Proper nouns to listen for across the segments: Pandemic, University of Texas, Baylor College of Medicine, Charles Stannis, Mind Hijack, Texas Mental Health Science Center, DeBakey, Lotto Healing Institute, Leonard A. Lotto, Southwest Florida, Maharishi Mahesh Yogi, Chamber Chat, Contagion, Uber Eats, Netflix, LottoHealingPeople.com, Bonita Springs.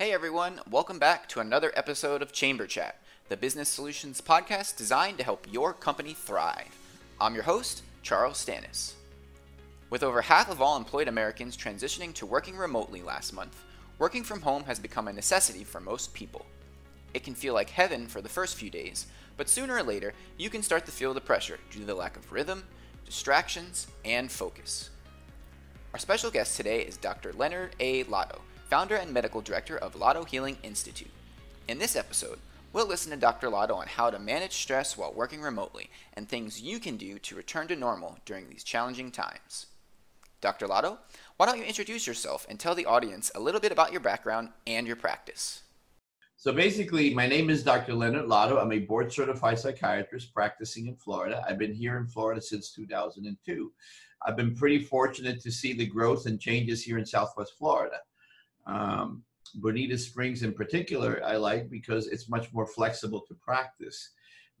Hey everyone, welcome back to another episode of Chamber Chat, the business solutions podcast designed to help your company thrive. I'm your host, Charles Stannis. With over half of all employed Americans transitioning to working remotely last month, working from home has become a necessity for most people. It can feel like heaven for the first few days, but sooner or later, you can start to feel the pressure due to the lack of rhythm, distractions, and focus. Our special guest today is Dr. Leonard A. Lotto, founder and medical director of Lotto Healing Institute. In this episode, we'll listen to Dr. Lotto on how to manage stress while working remotely and things you can do to return to normal during these challenging times. Dr. Lotto, why don't you introduce yourself and tell the audience a little bit about your background and your practice? So basically, my name is Dr. Leonard Lotto. I'm a board-certified psychiatrist practicing in Florida. I've been here in Florida since 2002. I've been pretty fortunate to see the growth and changes here in Southwest Florida. Bonita Springs in particular, I like because it's much more flexible to practice.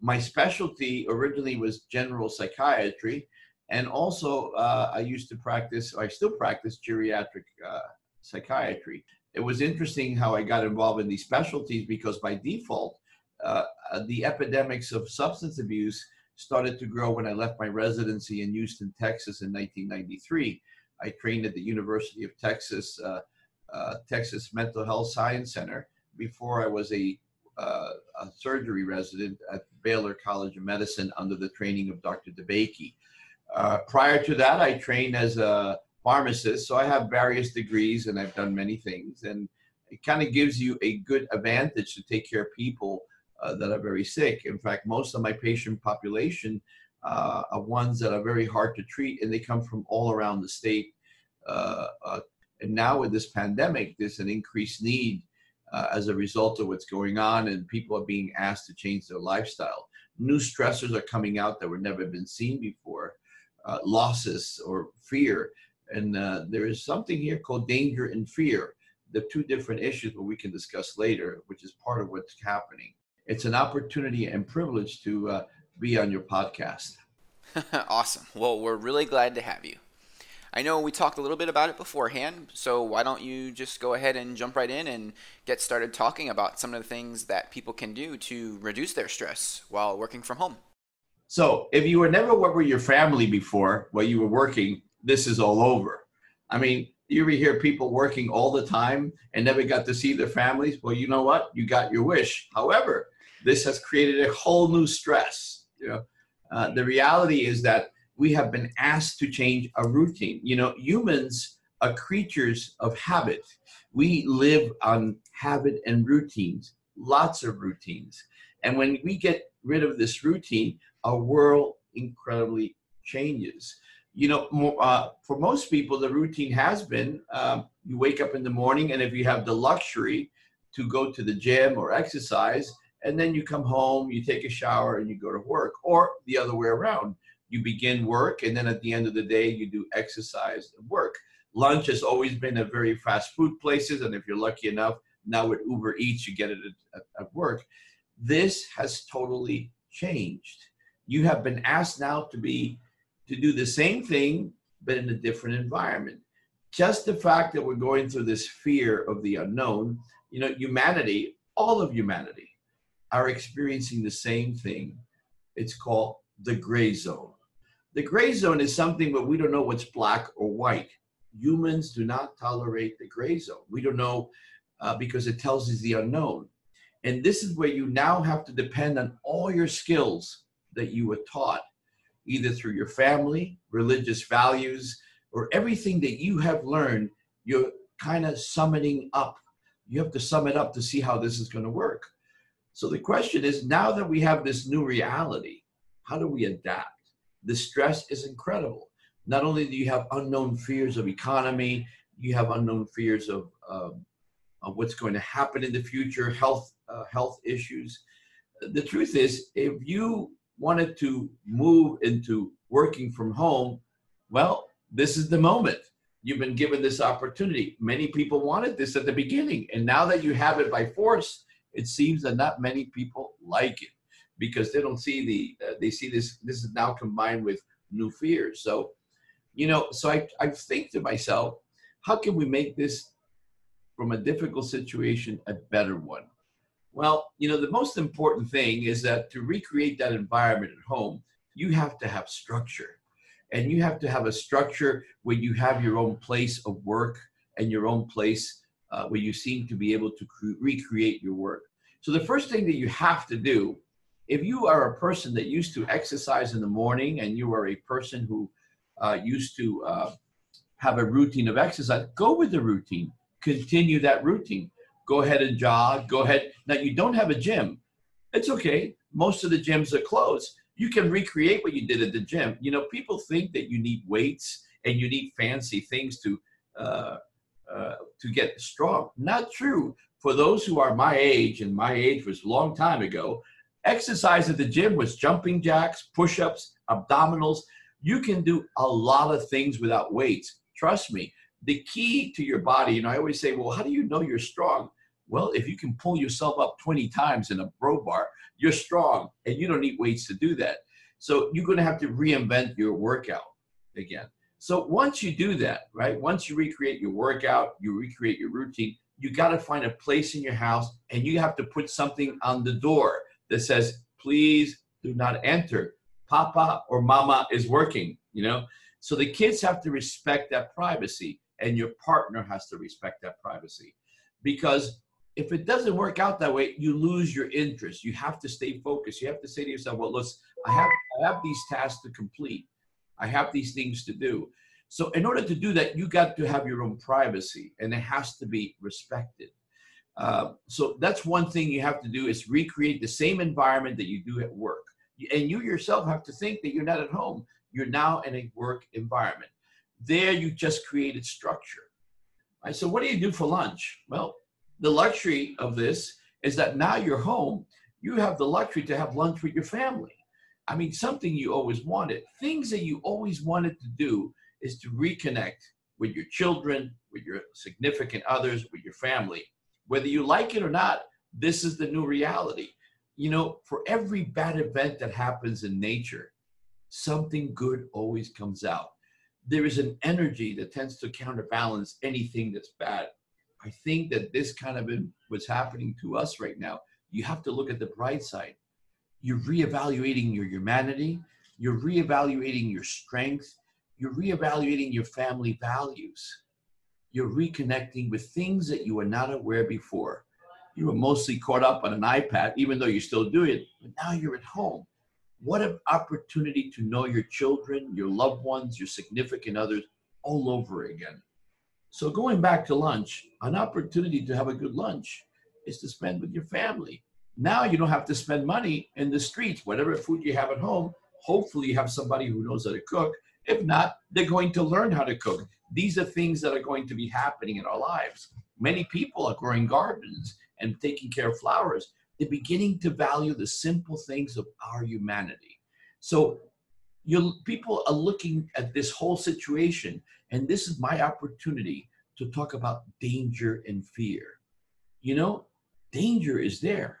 My specialty originally was general psychiatry, and also I still practice geriatric psychiatry. It was interesting how I got involved in these specialties because by default, the epidemics of substance abuse started to grow when I left my residency in Houston, Texas in 1993. I trained at the University of Texas, Texas Mental Health Science Center before I was a surgery resident at Baylor College of Medicine under the training of Dr. DeBakey. Prior to that, I trained as a pharmacist, so I have various degrees and I've done many things, and it kind of gives you a good advantage to take care of people that are very sick. In fact, most of my patient population are ones that are very hard to treat, and they come from all around the state. And now with this pandemic, there's an increased need as a result of what's going on, and people are being asked to change their lifestyle. New stressors are coming out that were never been seen before, losses or fear. And there is something here called danger and fear, the two different issues that we can discuss later, which is part of what's happening. It's an opportunity and privilege to be on your podcast. Awesome. Well, we're really glad to have you. I know we talked a little bit about it beforehand, so why don't you just go ahead and jump right in and get started talking about some of the things that people can do to reduce their stress while working from home. So if you were never with your family before while you were working, this is all over. I mean, you hear people working all the time and never got to see their families. Well, you know what? You got your wish. However, this has created a whole new stress. You know, the reality is that we have been asked to change a routine. You know, humans are creatures of habit. We live on habit and routines, lots of routines. And when we get rid of this routine, our world incredibly changes. You know, for most people, the routine has been, you wake up in the morning, and if you have the luxury to go to the gym or exercise, and then you come home, you take a shower, and you go to work, or the other way around. You begin work, and then at the end of the day, you do exercise and work. Lunch has always been at very fast food places, and if you're lucky enough, now with Uber Eats, you get it at work. This has totally changed. You have been asked now to do the same thing, but in a different environment. Just the fact that we're going through this fear of the unknown, you know, humanity, all of humanity, are experiencing the same thing. It's called the gray zone. The gray zone is something where we don't know what's black or white. Humans do not tolerate the gray zone. We don't know because it tells us the unknown. And this is where you now have to depend on all your skills that you were taught, either through your family, religious values, or everything that you have learned, you're kind of summoning up. You have to sum it up to see how this is going to work. So the question is, now that we have this new reality, how do we adapt? The stress is incredible. Not only do you have unknown fears of economy, you have unknown fears of what's going to happen in the future, health issues. The truth is, if you wanted to move into working from home, well, this is the moment. You've been given this opportunity. Many people wanted this at the beginning, and now that you have it by force, it seems that not many people like it, because they don't see they see this is now combined with new fears. So, you know, so I think to myself, how can we make this from a difficult situation a better one? Well, you know, the most important thing is that to recreate that environment at home, you have to have structure. And you have to have a structure where you have your own place of work and your own place where you seem to be able to recreate your work. So the first thing that you have to do, if you are a person that used to exercise in the morning and you are a person who used to have a routine of exercise, go with the routine, continue that routine. Go ahead and jog, go ahead. Now, you don't have a gym. It's okay. Most of the gyms are closed. You can recreate what you did at the gym. You know, people think that you need weights and you need fancy things to get strong. Not true. For those who are my age, and my age was a long time ago, exercise at the gym was jumping jacks, push-ups, abdominals. You can do a lot of things without weights. Trust me. The key to your body, and I always say, well, how do you know you're strong? Well, if you can pull yourself up 20 times in a row bar, you're strong, and you don't need weights to do that. So you're going to have to reinvent your workout again. So once you do that, right, once you recreate your workout, you recreate your routine, you got to find a place in your house, and you have to put something on the door that says, please do not enter. Papa or mama is working, you know. So the kids have to respect that privacy, and your partner has to respect that privacy. Because if it doesn't work out that way, you lose your interest. You have to stay focused. You have to say to yourself, well, look, I have these tasks to complete. I have these things to do. So in order to do that, you got to have your own privacy, and it has to be respected. So that's one thing you have to do, is recreate the same environment that you do at work. And you yourself have to think that you're not at home. You're now in a work environment. There you just created structure. All right, so what do you do for lunch? Well, the luxury of this is that now you're home. You have the luxury to have lunch with your family. I mean, something you always wanted. Things that you always wanted to do is to reconnect with your children, with your significant others, with your family. Whether you like it or not, this is the new reality. You know, for every bad event that happens in nature, something good always comes out. There is an energy that tends to counterbalance anything that's bad. I think that this kind of what's happening to us right now, you have to look at the bright side. You're reevaluating your humanity. You're reevaluating your strength. You're reevaluating your family values. You're reconnecting with things that you were not aware before. You were mostly caught up on an iPad, even though you still do it, but now you're at home. What an opportunity to know your children, your loved ones, your significant others all over again. So going back to lunch, an opportunity to have a good lunch is to spend with your family. Now you don't have to spend money in the streets. Whatever food you have at home, hopefully you have somebody who knows how to cook. If not, they're going to learn how to cook. These are things that are going to be happening in our lives. Many people are growing gardens and taking care of flowers. They're beginning to value the simple things of our humanity. So people are looking at this whole situation, and this is my opportunity to talk about danger and fear. You know, danger is there.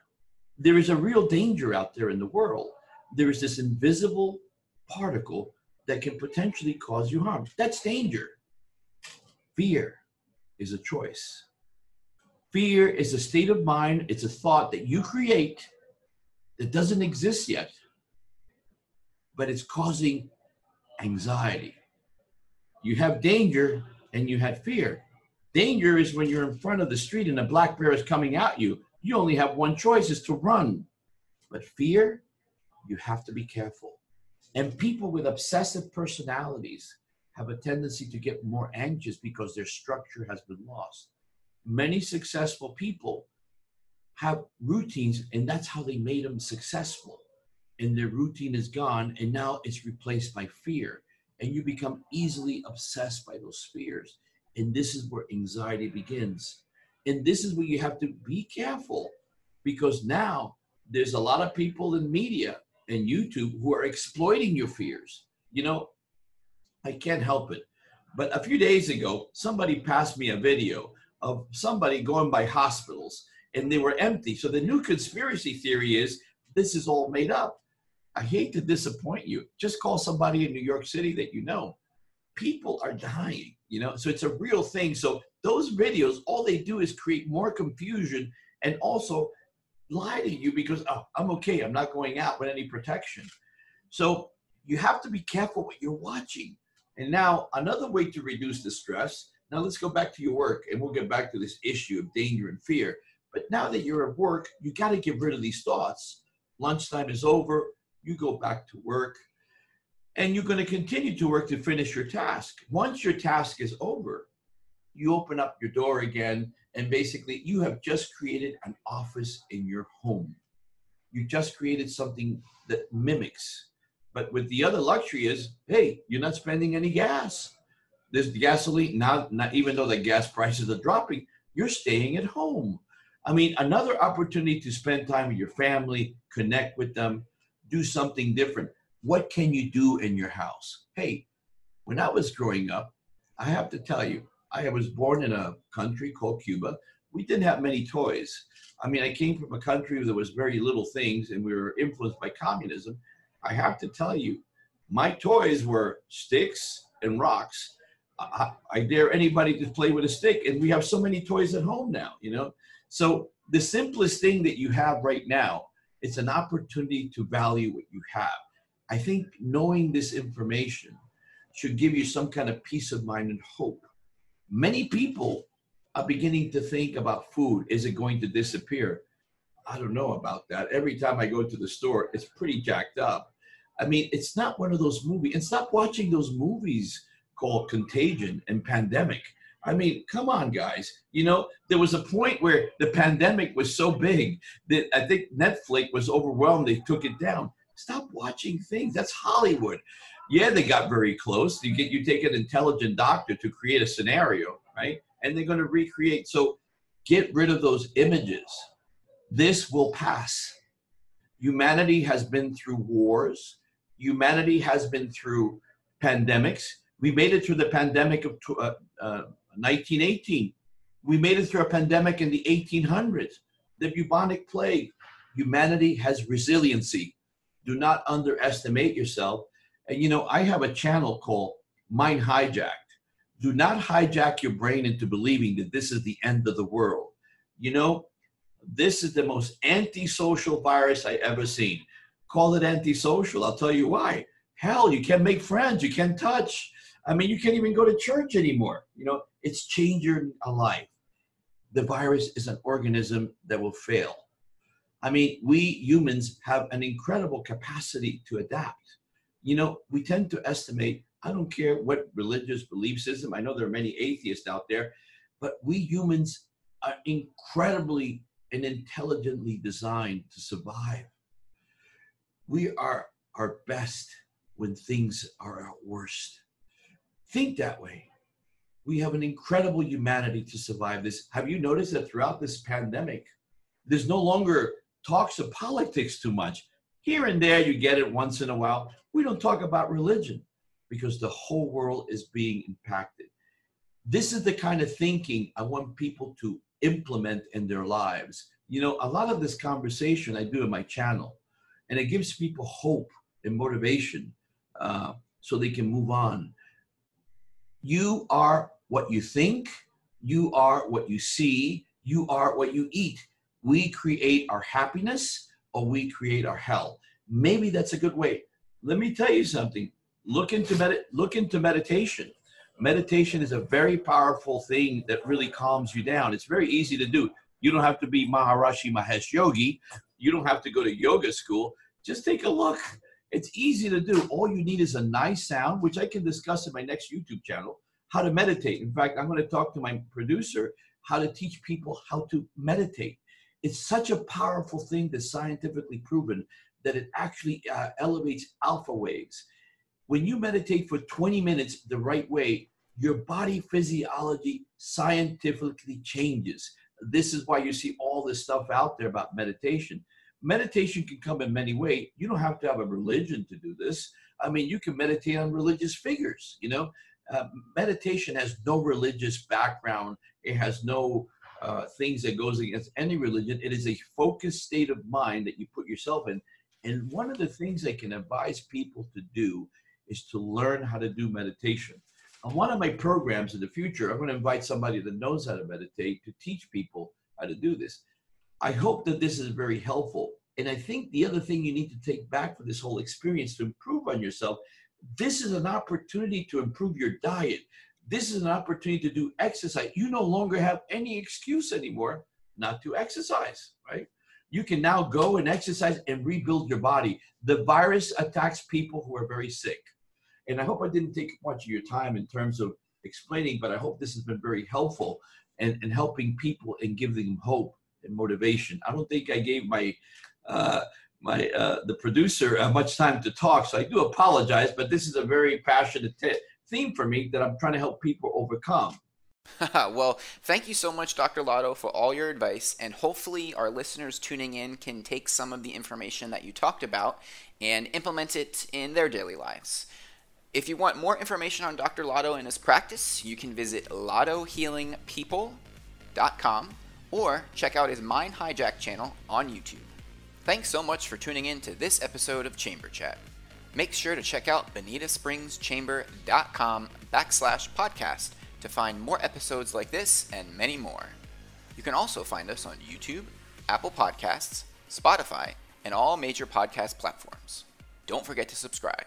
There is a real danger out there in the world. There is this invisible particle that can potentially cause you harm. That's danger. Fear is a choice. Fear is a state of mind, it's a thought that you create that doesn't exist yet, but it's causing anxiety. You have danger and you had fear. Danger is when you're in front of the street and a black bear is coming at you. You only have one choice, is to run. But fear, you have to be careful. And people with obsessive personalities have a tendency to get more anxious because their structure has been lost. Many successful people have routines, and that's how they made them successful. And their routine is gone, and now it's replaced by fear. And you become easily obsessed by those fears. And this is where anxiety begins. And this is where you have to be careful, because now there's a lot of people in media and YouTube who are exploiting your fears. You know, I can't help it. But a few days ago, somebody passed me a video of somebody going by hospitals, and they were empty. So the new conspiracy theory is this is all made up. I hate to disappoint you. Just call somebody in New York City that you know. People are dying, you know, so it's a real thing. So Those videos, all they do is create more confusion and also lie to you because, oh, I'm okay, I'm not going out with any protection. So you have to be careful what you're watching. And now another way to reduce the stress, now let's go back to your work and we'll get back to this issue of danger and fear. But now that you're at work, you got to get rid of these thoughts. Lunchtime is over, you go back to work, and you're going to continue to work to finish your task. Once your task is over, you open up your door again, and basically you have just created an office in your home. You just created something that mimics. But with the other luxury is, hey, you're not spending any gas. There's the gasoline, not even though the gas prices are dropping, you're staying at home. I mean, another opportunity to spend time with your family, connect with them, do something different. What can you do in your house? Hey, when I was growing up, I have to tell you, I was born in a country called Cuba. We didn't have many toys. I mean, I came from a country where there was very little things and we were influenced by communism. I have to tell you, my toys were sticks and rocks. I dare anybody to play with a stick, and we have so many toys at home now, you know? So the simplest thing that you have right now, it's an opportunity to value what you have. I think knowing this information should give you some kind of peace of mind and hope. Many people are beginning to think about food. Is it going to disappear? I don't know about that. Every time I go to the store, it's pretty jacked up. I mean, it's not one of those movies. And stop watching those movies called Contagion and Pandemic. I mean, come on, guys. You know, there was a point where the pandemic was so big that I think Netflix was overwhelmed. They took it down. Stop watching things. That's Hollywood. Yeah, they got very close. You take an intelligent doctor to create a scenario, right? And they're going to recreate. So get rid of those images. This will pass. Humanity has been through wars. Humanity has been through pandemics. We made it through the pandemic of 1918. We made it through a pandemic in the 1800s. The bubonic plague. Humanity has resiliency. Do not underestimate yourself. And you know, I have a channel called Mind Hijack. Do not hijack your brain into believing that this is the end of the world. You know, this is the most antisocial virus I ever seen. Call it antisocial. I'll tell you why. Hell, you can't make friends. You can't touch. I mean, you can't even go to church anymore. You know, it's changing a life. The virus is an organism that will fail. I mean, we humans have an incredible capacity to adapt. You know, we tend to estimate, I don't care what religious belief system, I know there are many atheists out there, but we humans are incredibly and intelligently designed to survive. We are our best when things are our worst. Think that way. We have an incredible humanity to survive this. Have you noticed that throughout this pandemic, there's no longer talks of politics too much? Here and there, you get it once in a while. We don't talk about religion because the whole world is being impacted. This is the kind of thinking I want people to implement in their lives. You know, a lot of this conversation I do in my channel, and it gives people hope and motivation so they can move on. You are what you think, you are what you see, you are what you eat. We create our happiness or we create our hell. Maybe that's a good way. Let me tell you something. Look into meditation. Meditation is a very powerful thing that really calms you down. It's very easy to do. You don't have to be Maharishi Mahesh Yogi. You don't have to go to yoga school. Just take a look. It's easy to do. All you need is a nice sound, which I can discuss in my next YouTube channel, how to meditate. In fact, I'm going to talk to my producer how to teach people how to meditate. It's such a powerful thing that's scientifically proven that it actually elevates alpha waves. When you meditate for 20 minutes the right way, your body physiology scientifically changes. This is why you see all this stuff out there about meditation. Meditation can come in many ways. You don't have to have a religion to do this. I mean, you can meditate on religious figures, you know. Meditation has no religious background. It has no things that goes against any religion. It is a focused state of mind that you put yourself in. And one of the things I can advise people to do is to learn how to do meditation. On one of my programs in the future, I'm going to invite somebody that knows how to meditate to teach people how to do this. I hope that this is very helpful. And I think the other thing you need to take back from this whole experience to improve on yourself, this is an opportunity to improve your diet. This is an opportunity to do exercise. You no longer have any excuse anymore not to exercise, right? You can now go and exercise and rebuild your body. The virus attacks people who are very sick. And I hope I didn't take much of your time in terms of explaining, but I hope this has been very helpful and helping people and giving them hope and motivation. I don't think I gave my the producer much time to talk, so I do apologize, but this is a very passionate theme for me that I'm trying to help people overcome. Well, thank you so much, Dr. Lotto, for all your advice, and hopefully our listeners tuning in can take some of the information that you talked about and implement it in their daily lives. If you want more information on Dr. Lotto and his practice, you can visit LottoHealingPeople.com or check out his Mind Hijack channel on YouTube. Thanks so much for tuning in to this episode of Chamber Chat. Make sure to check out BonitaSpringsChamber.com/podcast to find more episodes like this and many more. You can also find us on YouTube, Apple Podcasts, Spotify, and all major podcast platforms. Don't forget to subscribe.